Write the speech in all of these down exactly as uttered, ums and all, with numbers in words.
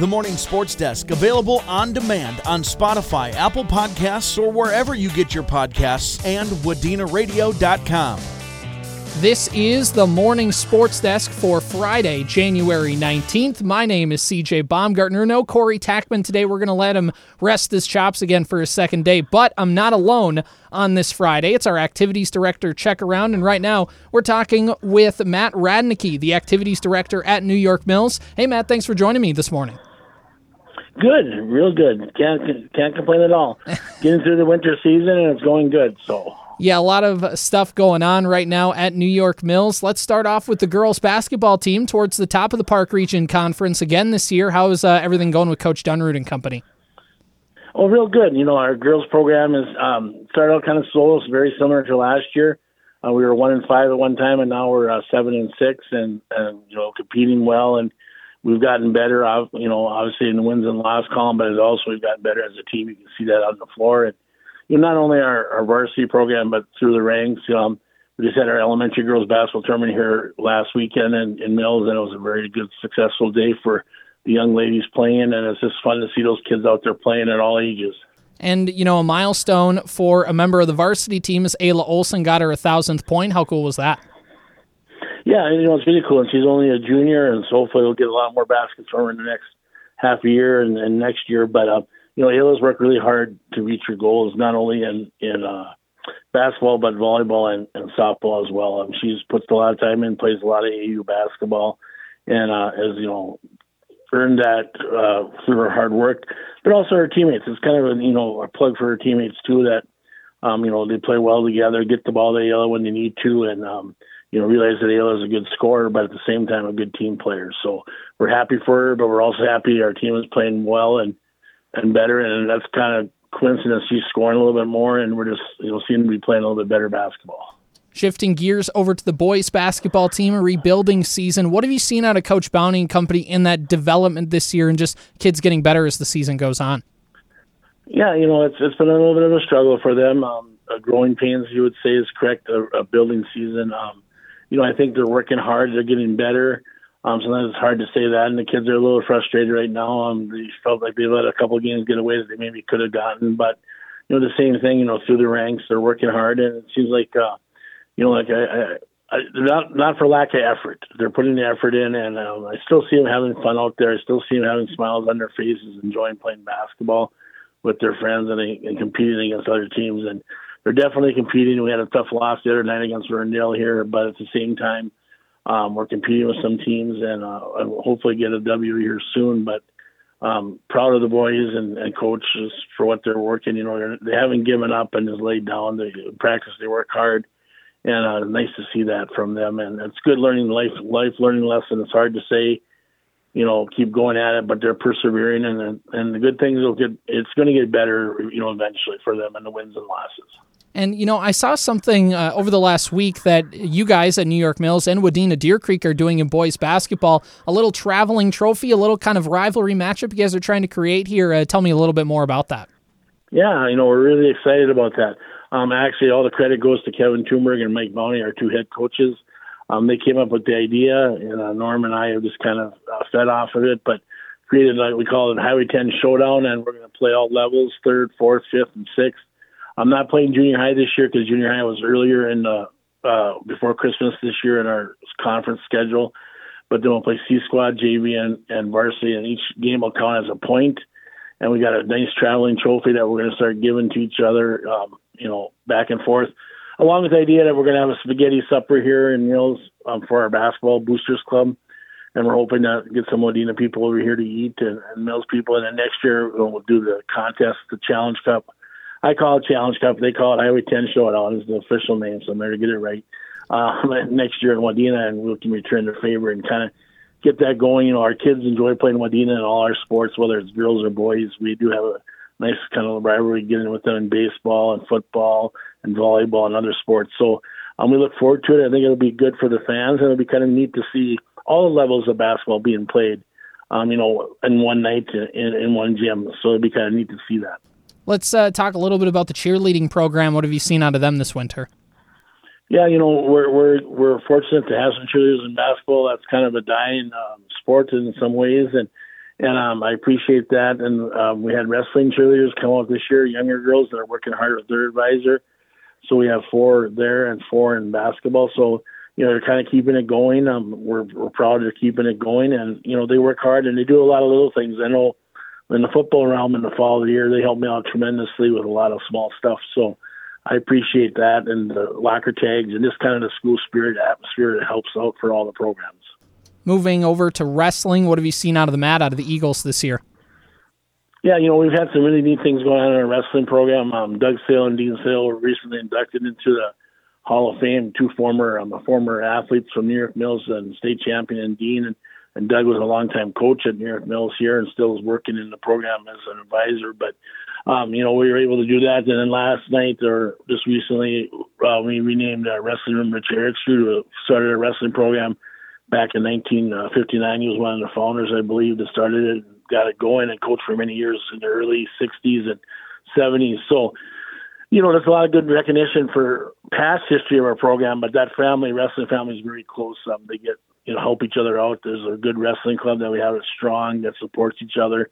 The Morning Sports Desk, available on demand on Spotify, Apple Podcasts, or wherever you get your podcasts, and Wadena Radio dot com. This is the Morning Sports Desk for Friday, January nineteenth. My name is C J Baumgartner. No Corey Tackman today. We're going to let him rest his chops again for his second day, but I'm not alone on this Friday. It's our Activities Director Check Around, and right now we're talking with Matt Radniecki, the Activities Director at New York Mills. Hey, Matt, thanks for joining me this morning. Good, real good. Can't, can't complain at all. Getting through the winter season, and it's going good, so... Yeah, a lot of stuff going on right now at New York Mills. Let's start off with the girls basketball team towards the top of the Park Region Conference again this year. How is uh, everything going with Coach Dunroot and company? Oh, real good. You know, our girls program is um, started out kind of slow. It's very similar to last year. Uh, we were one and five at one time, and now we're uh, seven and six, and uh, you know, competing well. And we've gotten better. I've, you know, obviously in the wins and loss column, but also we've gotten better as a team. You can see that on the floor. And you know, not only our, our varsity program, but through the ranks. Um, we just had our elementary girls basketball tournament here last weekend in, in Mills, and it was a very good, successful day for the young ladies playing, and it's just fun to see those kids out there playing at all ages. And, you know, a milestone for a member of the varsity team is Ayla Olson got her one thousandth point. How cool was that? Yeah, you know, it's really cool, and she's only a junior, and so hopefully we'll get a lot more baskets from her in the next half year and, and next year, but... Uh, You know, Ayla's worked really hard to reach her goals, not only in, in uh, basketball, but volleyball and, and softball as well. Um, she's puts a lot of time in, plays a lot of A A U basketball, and uh, has, you know, earned that uh, through her hard work. But also her teammates. It's kind of, a, you know, a plug for her teammates, too, that, um, you know, they play well together, get the ball to Ayla when they need to, and, um, you know, realize that Ayla is a good scorer, but at the same time, a good team player. So we're happy for her, but we're also happy our team is playing well and, and better, and that's kind of coincidence. She's scoring a little bit more, and we're just, you know, seem to be playing a little bit better basketball. Shifting gears over to the boys basketball team, a rebuilding season. What have you seen out of Coach Bounty and company in that development this year and just kids getting better as the season goes on? Yeah, you know, it's it's been a little bit of a struggle for them. Um, a growing pains, you would say, is correct, a, a building season. Um, you know, I think they're working hard. They're getting better. Um, sometimes it's hard to say that, and the kids are a little frustrated right now. Um, they felt like they let a couple games get away that they maybe could have gotten, but you know the same thing. You know, through the ranks, they're working hard, and it seems like uh, you know, like I, I, I, not not for lack of effort. They're putting the effort in, and um, I still see them having fun out there. I still see them having smiles on their faces, enjoying playing basketball with their friends, and, and competing against other teams. And they're definitely competing. We had a tough loss the other night against Verndale here, but at the same time. Um, we're competing with some teams, and uh, we'll hopefully get a W here soon. But um, proud of the boys and, and coaches for what they're working. You know, they haven't given up and just laid down. They practice, they work hard, and uh, nice to see that from them. And it's good learning life, life learning lesson. It's hard to say, you know, keep going at it, but they're persevering, and and the good things will get. It's going to get better, you know, eventually for them in the wins and losses. And, you know, I saw something uh, over the last week that you guys at New York Mills and Wadena Deer Creek are doing in boys basketball, a little traveling trophy, a little kind of rivalry matchup you guys are trying to create here. Uh, tell me a little bit more about that. Yeah, you know, we're really excited about that. Um, actually, all the credit goes to Kevin Thunberg and Mike Bounty, our two head coaches. Um, they came up with the idea, and uh, Norm and I have just kind of uh, fed off of it, but created, like we call it, Highway ten Showdown, and we're going to play all levels, third, fourth, fifth, and sixth. I'm not playing junior high this year because junior high was earlier in the, uh, before Christmas this year in our conference schedule. But then we'll play C squad, J V, and, and varsity, and each game will count as a point. And we got a nice traveling trophy that we're going to start giving to each other, um, you know, back and forth. Along with the idea that we're going to have a spaghetti supper here in Mills um, for our basketball boosters club. And we're hoping to get some Wadena people over here to eat and, and Mills people. And then next year we'll do the contest, the Challenge Cup. I call it Challenge Cup. They call it Highway ten Showdown. It's the official name, so I'm there to get it right. Um, next year in Wadena, and we can return their favor and kind of get that going. You know, our kids enjoy playing Wadena in all our sports, whether it's girls or boys. We do have a nice kind of rivalry getting with them in baseball and football and volleyball and other sports. So um, we look forward to it. I think it'll be good for the fans, and it'll be kind of neat to see all the levels of basketball being played, um, you know, in one night in, in one gym. So it'll be kind of neat to see that. Let's uh, talk a little bit about the cheerleading program. What have you seen out of them this winter? Yeah, you know, we're we're we're fortunate to have some cheerleaders in basketball. That's kind of a dying um, sport in some ways, and And um, I appreciate that. And um, we had wrestling cheerleaders come out this year, younger girls that are working hard with their advisor. So we have four there and four in basketball. So, you know, they're kind of keeping it going. Um, we're, we're proud they're keeping it going. And, you know, they work hard and they do a lot of little things. I know in the football realm in the fall of the year, they helped me out tremendously with a lot of small stuff. So I appreciate that, and the locker tags and just kind of the school spirit atmosphere that helps out for all the programs. Moving over to wrestling, what have you seen out of the mat, out of the Eagles this year? Yeah, you know, we've had some really neat things going on in our wrestling program. Um, Doug Sale and Dean Sale were recently inducted into the Hall of Fame, two former um, former athletes from New York Mills and state champion and Dean. And, and Doug was a longtime coach at New York Mills here and still is working in the program as an advisor. But, um, you know, we were able to do that. And then last night or just recently, uh, we renamed our wrestling room Rich Eric Strew, started a wrestling program back in nineteen fifty-nine. He was one of the founders, I believe, that started it, got it going, and coached for many years in the early sixties and seventies. So, you know, there's a lot of good recognition for past history of our program, but that family, wrestling family, is very close. Um, they get, you know, help each other out. There's a good wrestling club that we have at Strong that supports each other.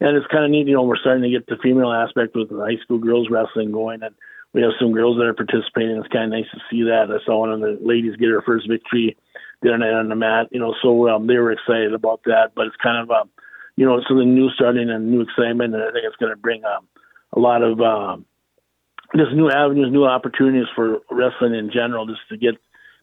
And it's kind of neat, you know, we're starting to get the female aspect with the high school girls wrestling going, and we have some girls that are participating. It's kind of nice to see that. I saw one of the ladies get her first victory the other night on the mat, you know, so um, they were excited about that. But it's kind of, um, you know, something new starting and new excitement, and I think it's going to bring um, a lot of um, just new avenues, new opportunities for wrestling in general, just to get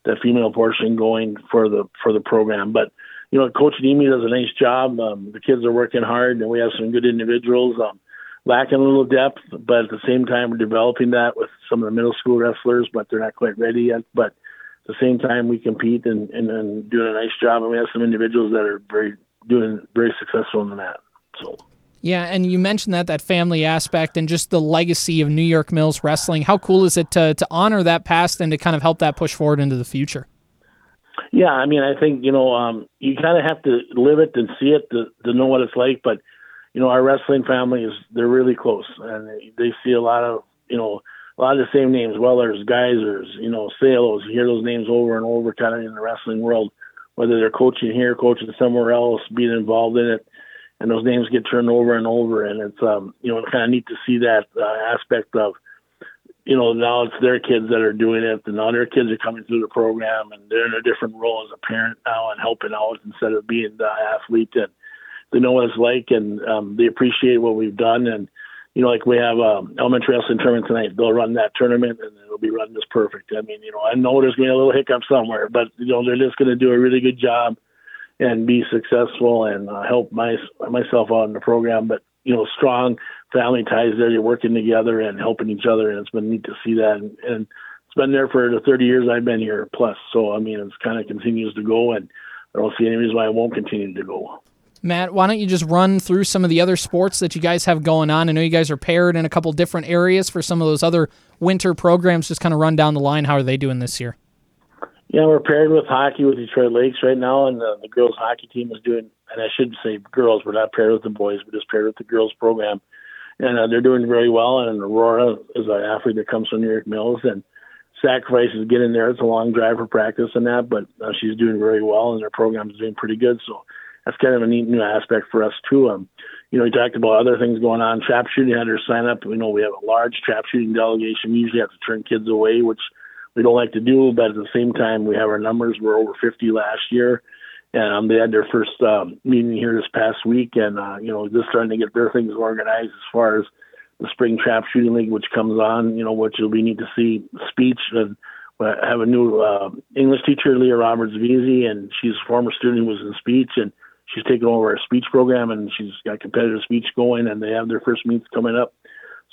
that female portion going for the for the program. But, you know, Coach Nimi does a nice job. Um, the kids are working hard, and we have some good individuals. Um, lacking a little depth, but at the same time, we're developing that with some of the middle school wrestlers, but they're not quite ready yet. But the same time, we compete and, and, and doing a nice job, and we have some individuals that are very doing very successful in the mat. So, yeah, and you mentioned that that family aspect and just the legacy of New York Mills wrestling. How cool is it to to honor that past and to kind of help that push forward into the future? Yeah, I mean, I think you know um, you kind of have to live it and see it to, to know what it's like. But you know, our wrestling family is they're really close, and they, they see a lot of you know. a lot of the same names, Wellers, Geysers, you know, Salos. You hear those names over and over kind of in the wrestling world, whether they're coaching here, coaching somewhere else, being involved in it, and those names get turned over and over. And it's, um, you know, kind of neat to see that uh, aspect of, you know, now it's their kids that are doing it, and now their kids are coming through the program, and they're in a different role as a parent now and helping out instead of being the athlete. And they know what it's like, and um, they appreciate what we've done. And, you know, like we have um, elementary wrestling tournament tonight. They'll run that tournament, and it'll be run just perfect. I mean, you know, I know there's going to be a little hiccup somewhere, but, you know, they're just going to do a really good job and be successful and uh, help my, myself out in the program. But, you know, strong family ties there. You're working together and helping each other, and it's been neat to see that. And, and it's been there for the thirty years I've been here plus. So, I mean, it's kind of continues to go, and I don't see any reason why it won't continue to go. Matt, why don't you just run through some of the other sports that you guys have going on? I know you guys are paired in a couple different areas for some of those other winter programs. Just kind of run down the line. How are they doing this year? Yeah, we're paired with hockey with Detroit Lakes right now, and the, the girls hockey team is doing, and I should say girls, we're not paired with the boys, we're just paired with the girls program. And uh, they're doing very well, and Aurora is an athlete that comes from New York Mills, and Sacrifice is getting there. It's a long drive for practice and that, but uh, she's doing very well, and their program is doing pretty good, so that's kind of a neat new aspect for us, too. Um, you know, we talked about other things going on. Trap shooting had her sign up. We know we have a large trap shooting delegation. We usually have to turn kids away, which we don't like to do, but at the same time, we have our numbers. We're over fifty last year, and um, they had their first um, meeting here this past week, and, uh, you know, just starting to get their things organized as far as the spring trap shooting league, which comes on, you know, which we need to see speech. And I have a new uh, English teacher, Leah Roberts-Veazey, and she's a former student who was in speech, and she's taken over our speech program, and she's got competitive speech going, and they have their first meets coming up.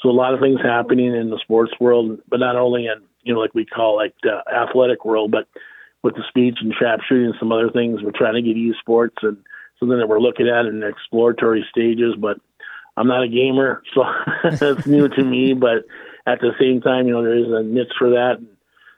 So a lot of things happening in the sports world, but not only in, you know, like we call like the athletic world, but with the speech and trap shooting and some other things, we're trying to get esports and something that we're looking at in exploratory stages, but I'm not a gamer, so that's new to me. But at the same time, you know, there is a niche for that.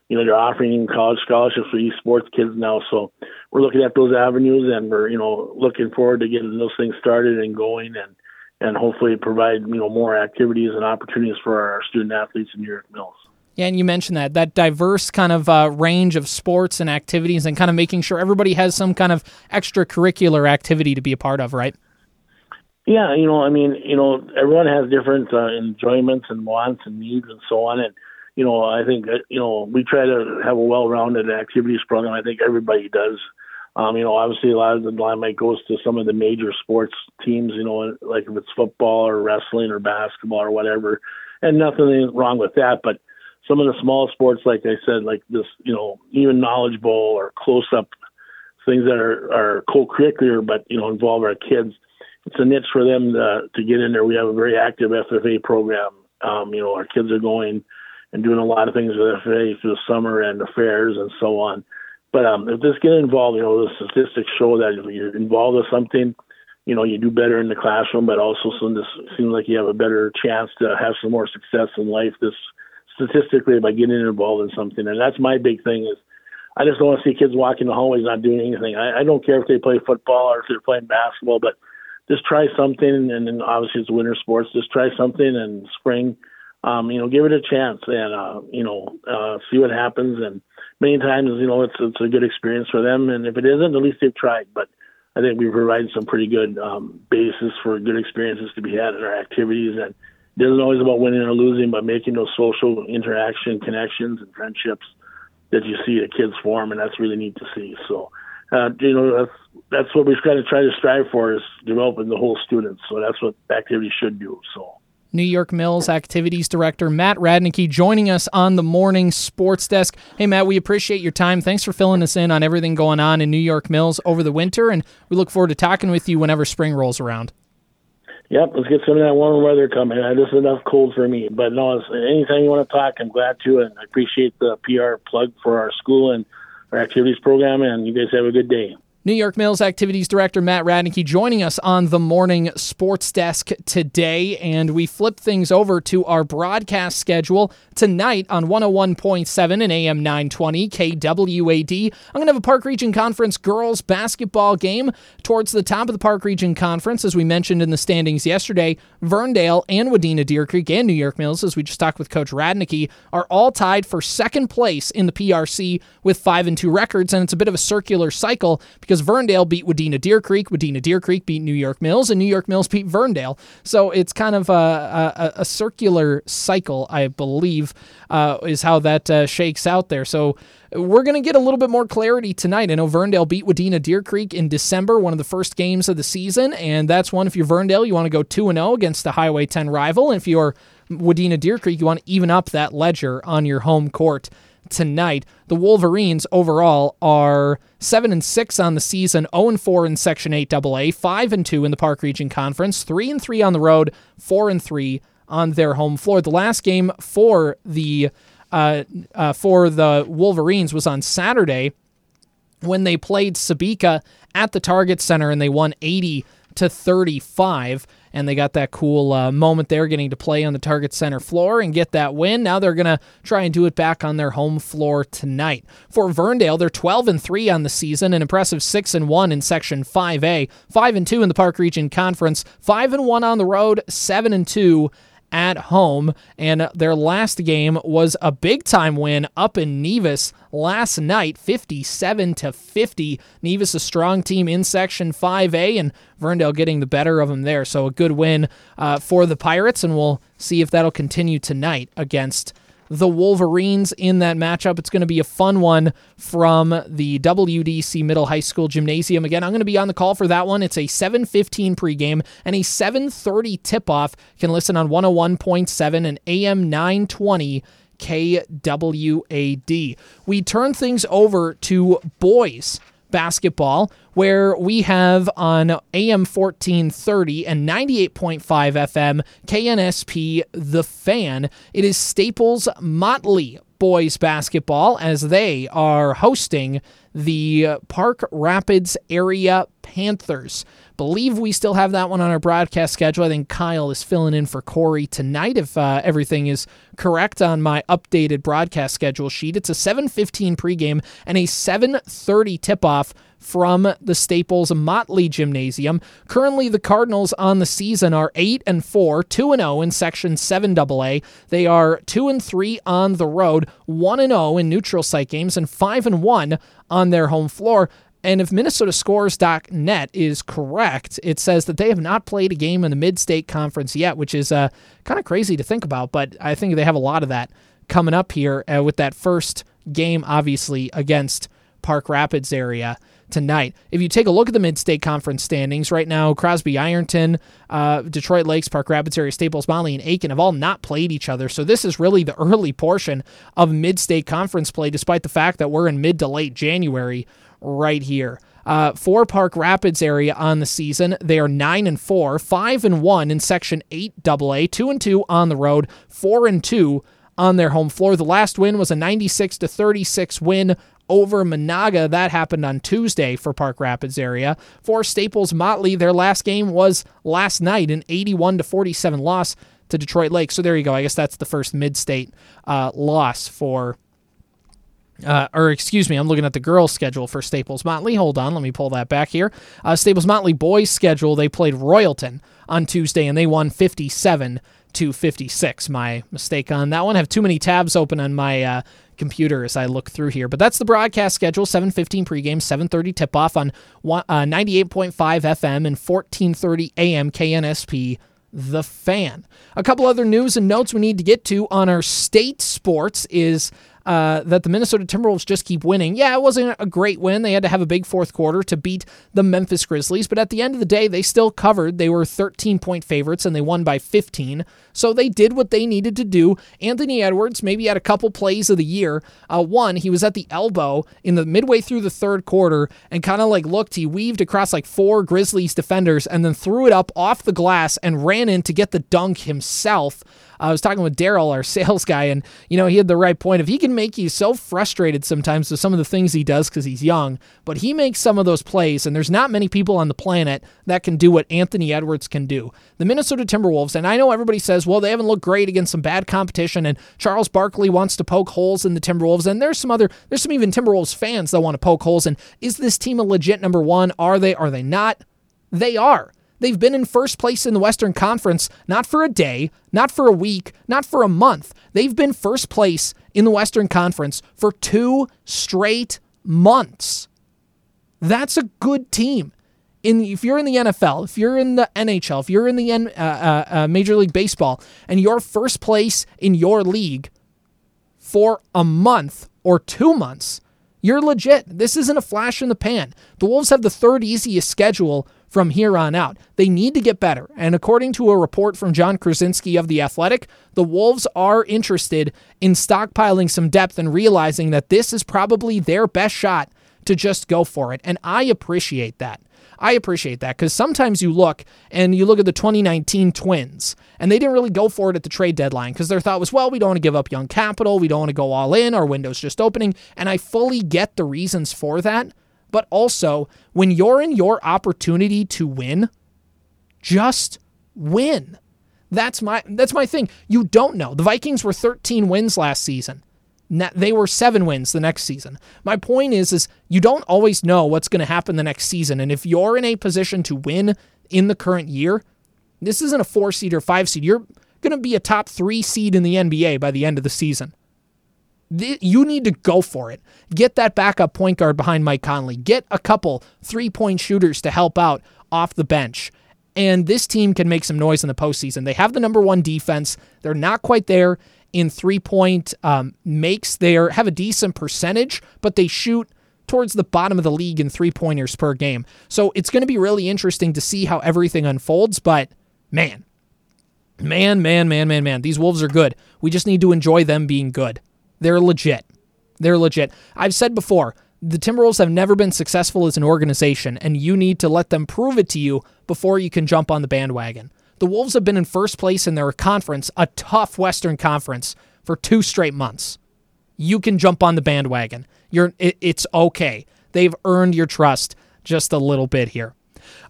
You know, they're offering college scholarships for esports kids now. So we're looking at those avenues, and we're, you know, looking forward to getting those things started and going, and, and hopefully provide, you know, more activities and opportunities for our student athletes in New York Mills. Yeah, and you mentioned that, that diverse kind of uh, range of sports and activities, and kind of making sure everybody has some kind of extracurricular activity to be a part of, right? Yeah, you know, I mean, you know, everyone has different uh, enjoyments and wants and needs and so on. And, you know, I think, you know, we try to have a well-rounded activities program. I think everybody does. Um, you know, obviously a lot of the limelight goes to some of the major sports teams, you know, like if it's football or wrestling or basketball or whatever, and nothing wrong with that. But some of the small sports, like I said, like this, you know, even knowledge bowl or close-up, things that are, are co-curricular but, you know, involve our kids. It's a niche for them to, to get in there. We have a very active F F A program. Um, you know, our kids are going and doing a lot of things with F F A through the summer and affairs and so on. But um, if this get involved, you know, the statistics show that if you're involved with something, you know, you do better in the classroom, but also it seems like you have a better chance to have some more success in life this statistically by getting involved in something. And that's my big thing is I just don't want to see kids walking the hallways not doing anything. I, I don't care if they play football or if they're playing basketball, but just try something, and then obviously it's winter sports. Just try something in spring, um, you know, give it a chance, and uh, you know, uh, see what happens. And many times, you know, it's it's a good experience for them, and if it isn't, at least they've tried. But I think we provide some pretty good um, basis for good experiences to be had in our activities, and it isn't always about winning or losing, but making those social interaction connections and friendships that you see the kids form, and that's really neat to see. So. Uh, you know, that's, that's what we've got to try to strive for is developing the whole student. So that's what activities should do. So New York Mills Activities Director Matt Radniecki joining us on the Morning Sports Desk. Hey, Matt, we appreciate your time. Thanks for filling us in on everything going on in New York Mills over the winter, and we look forward to talking with you whenever spring rolls around. Yep, let's get some of that warm weather coming. This is enough cold for me. But no, anytime you want to talk, I'm glad to, and I appreciate the P R plug for our school and our activities program, and you guys have a good day. New York Mills Activities Director Matt Radniecki joining us on the Morning Sports Desk today, and we flip things over to our broadcast schedule tonight on one oh one point seven and A M nine twenty K W A D. I'm going to have a Park Region Conference girls basketball game towards the top of the Park Region Conference. As we mentioned in the standings yesterday, Verndale and Wadena Deer Creek and New York Mills, as we just talked with Coach Radniecki, are all tied for second place in the P R C with five and two records, and it's a bit of a circular cycle because Verndale beat Wadena Deer Creek, Wadena Deer Creek beat New York Mills, and New York Mills beat Verndale. So it's kind of a, a, a circular cycle, I believe, uh, is how that uh, shakes out there. So we're going to get a little bit more clarity tonight. I know Verndale beat Wadena Deer Creek in December, one of the first games of the season, and that's one if you're Verndale, you want to go two and oh against the Highway ten rival, and if you're Wadena Deer Creek, you want to even up that ledger on your home court tonight. The Wolverines overall are seven and six on the season, oh and four in Section eight double A, five and two in the Park Region Conference, three and three on the road, four and three on their home floor. The last game for the uh, uh, for the Wolverines was on Saturday when they played Sabika at the Target Center, and they won eighty to thirty-five, and they got that cool uh, moment there getting to play on the Target Center floor and get that win. Now they're going to try and do it back on their home floor tonight. For Verndale, they're twelve and three on the season, an impressive six and one in Section five A, five and two in the Park Region Conference, five and one on the road, seven and two at home, and their last game was a big-time win up in Nevis last night, fifty-seven to fifty. Nevis a strong team in Section five A, and Verndale getting the better of them there, so a good win uh, for the Pirates, and we'll see if that'll continue tonight against the Wolverines in that matchup. It's going to be a fun one from the W D C Middle High School Gymnasium. Again, I'm going to be on the call for that one. It's a seven fifteen pregame and a seven thirty tip-off. You can listen on one oh one point seven and A M nine twenty K W A D. We turn things over to boys basketball, where we have on A M fourteen thirty and ninety-eight point five F M K N S P The Fan, it is Staples Motley boys basketball as they are hosting the Park Rapids Area Panthers. Believe we still have that one on our broadcast schedule. I think Kyle is filling in for Corey tonight if uh, everything is correct on my updated broadcast schedule sheet. It's a seven fifteen pregame and a seven thirty tip-off from the Staples Motley Gymnasium. Currently, the Cardinals on the season are eight and four, two and oh in Section seven double A. They are two and three on the road, one and oh in neutral site games, and five and one on their home floor. And if Minnesota Scores dot net is correct, it says that they have not played a game in the Mid-State Conference yet, which is uh, kind of crazy to think about, but I think they have a lot of that coming up here uh, with that first game, obviously, against Park Rapids Area tonight. If you take a look at the Mid-State Conference standings right now, Crosby, Ironton, uh, Detroit Lakes, Park Rapids Area, Staples Motley, and Aiken have all not played each other. So this is really the early portion of Mid-State Conference play, despite the fact that we're in mid to late January right here. Uh, for Park Rapids Area on the season, they are nine and four, five and one in Section eight double A, two and two on the road, four and two on their home floor. The last win was a ninety-six to thirty-six win over Monaga. That happened on Tuesday for Park Rapids Area. For Staples Motley, their last game was last night, an eighty-one to forty-seven loss to Detroit Lakes. So there you go. I guess that's the first mid-state uh, loss for, uh, or excuse me, I'm looking at the girls' schedule for Staples Motley. Hold on, let me pull that back here. Uh, Staples Motley boys' schedule, they played Royalton on Tuesday, and they won fifty-seven to fifty-six. My mistake on that one. I have too many tabs open on my uh, computer as I look through here. But that's the broadcast schedule, seven fifteen pregame, seven thirty tip-off on uh, ninety-eight point five F M and fourteen thirty A M K N S P, The Fan. A couple other news and notes we need to get to on our state sports is uh, that the Minnesota Timberwolves just keep winning. Yeah, it wasn't a great win. They had to have a big fourth quarter to beat the Memphis Grizzlies, but at the end of the day, they still covered. They were thirteen-point favorites, and they won by fifteen, so they did what they needed to do. Anthony Edwards maybe had a couple plays of the year. Uh, one, he was at the elbow in the midway through the third quarter and kind of like looked. He weaved across like four Grizzlies defenders and then threw it up off the glass and ran in to get the dunk himself. I was talking with Daryl, our sales guy, and, you know, he had the right point. If he can make you so frustrated sometimes with some of the things he does because he's young, but he makes some of those plays, and there's not many people on the planet that can do what Anthony Edwards can do. The Minnesota Timberwolves, and I know everybody says, well, they haven't looked great against some bad competition, and Charles Barkley wants to poke holes in the Timberwolves, and there's some other, there's some even Timberwolves fans that want to poke holes in. Is this team a legit number one? Are they? Are they not? They are. They've been in first place in the Western Conference, not for a day, not for a week, not for a month. They've been first place in the Western Conference for two straight months. That's a good team. In, if you're in the N F L, if you're in the N H L, if you're in the N, uh, uh, Major League Baseball, and you're first place in your league for a month or two months, you're legit. This isn't a flash in the pan. The Wolves have the third easiest schedule from here on out. They need to get better. And according to a report from John Krasinski of The Athletic, the Wolves are interested in stockpiling some depth and realizing that this is probably their best shot to just go for it. And I appreciate that. I appreciate that because sometimes you look and you look at the twenty nineteen Twins and they didn't really go for it at the trade deadline because their thought was, well, we don't want to give up young capital. We don't want to go all in. Our window's just opening. And I fully get the reasons for that. But also, when you're in your opportunity to win, just win. That's my that's my thing. You don't know. The Vikings were thirteen wins last season. They were seven wins the next season. My point is, is you don't always know what's going to happen the next season. And if you're in a position to win in the current year, this isn't a four-seed or five-seed. You're going to be a top three seed in the N B A by the end of the season. You need to go for it. Get that backup point guard behind Mike Conley. Get a couple three-point shooters to help out off the bench. And this team can make some noise in the postseason. They have the number one defense. They're not quite there in three-point um, makes. They have a decent percentage, but they shoot towards the bottom of the league in three-pointers per game. So it's going to be really interesting to see how everything unfolds. But, man, man, man, man, man, man, these Wolves are good. We just need to enjoy them being good. They're legit. They're legit. I've said before, the Timberwolves have never been successful as an organization, and you need to let them prove it to you before you can jump on the bandwagon. The Wolves have been in first place in their conference, a tough Western Conference, for two straight months. You can jump on the bandwagon. You're, it, it's okay. They've earned your trust just a little bit here.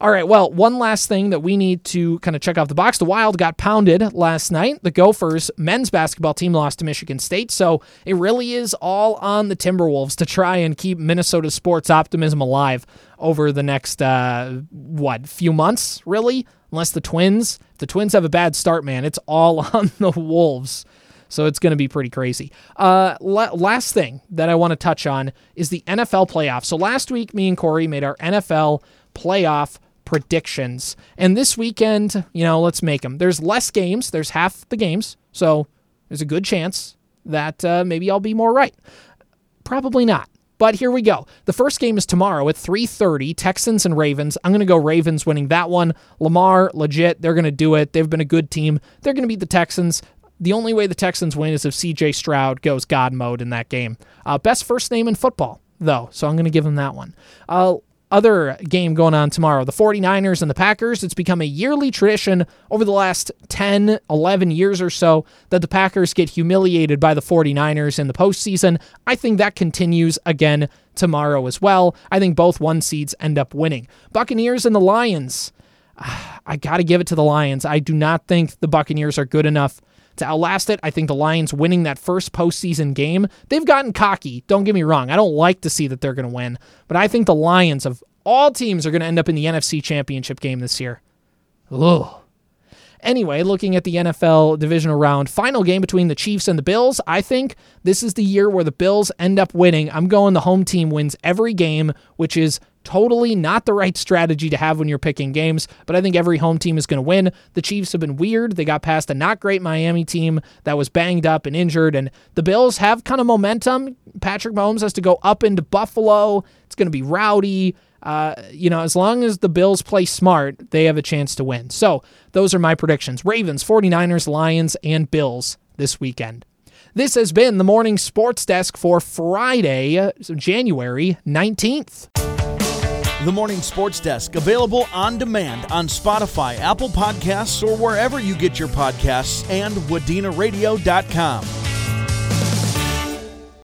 All right, well, one last thing that we need to kind of check off the box. The Wild got pounded last night. The Gophers men's basketball team lost to Michigan State, so it really is all on the Timberwolves to try and keep Minnesota sports optimism alive over the next, uh, what, few months, really? Unless the Twins, if the Twins have a bad start, man, it's all on the Wolves So it's going to be pretty crazy. Uh, la- last thing that I want to touch on is the N F L playoff. So last week, me and Corey made our N F L playoff predictions. And this weekend, you know, let's make them. There's less games. There's half the games. So there's a good chance that uh, maybe I'll be more right. Probably not. But here we go. The first game is tomorrow at three thirty, Texans and Ravens. I'm going to go Ravens winning that one. Lamar, legit, they're going to do it. They've been a good team. They're going to beat the Texans. The only way the Texans win is if C J Stroud goes God mode in that game. Uh, best first name in football, though, so I'm going to give him that one. Uh, other game going on tomorrow, the forty-niners and the Packers. It's become a yearly tradition over the last ten, eleven years or so that the Packers get humiliated by the forty-niners in the postseason. I think that continues again tomorrow as well. I think both one seeds end up winning. Buccaneers and the Lions. I got to give it to the Lions. I do not think the Buccaneers are good enough to outlast it. I think the Lions winning that first postseason game, they've gotten cocky. Don't get me wrong. I don't like to see that they're going to win, but I think the Lions of all teams are going to end up in the N F C Championship game this year. Ugh. Anyway, looking at the N F L divisional round, final game between the Chiefs and the Bills, I think this is the year where the Bills end up winning. I'm going the home team wins every game, which is totally not the right strategy to have when you're picking games, but I think every home team is going to win. The Chiefs have been weird. They got past a not great Miami team that was banged up and injured, and the Bills have kind of momentum. Patrick Mahomes has to go up into Buffalo. It's going to be rowdy. Uh, you know, as long as the Bills play smart, they have a chance to win. So those are my predictions. Ravens, forty-niners, Lions, and Bills this weekend. This has been the Morning Sports Desk for Friday, January nineteenth. The Morning Sports Desk, available on demand on Spotify, Apple Podcasts, or wherever you get your podcasts, and Wadena Radio dot com.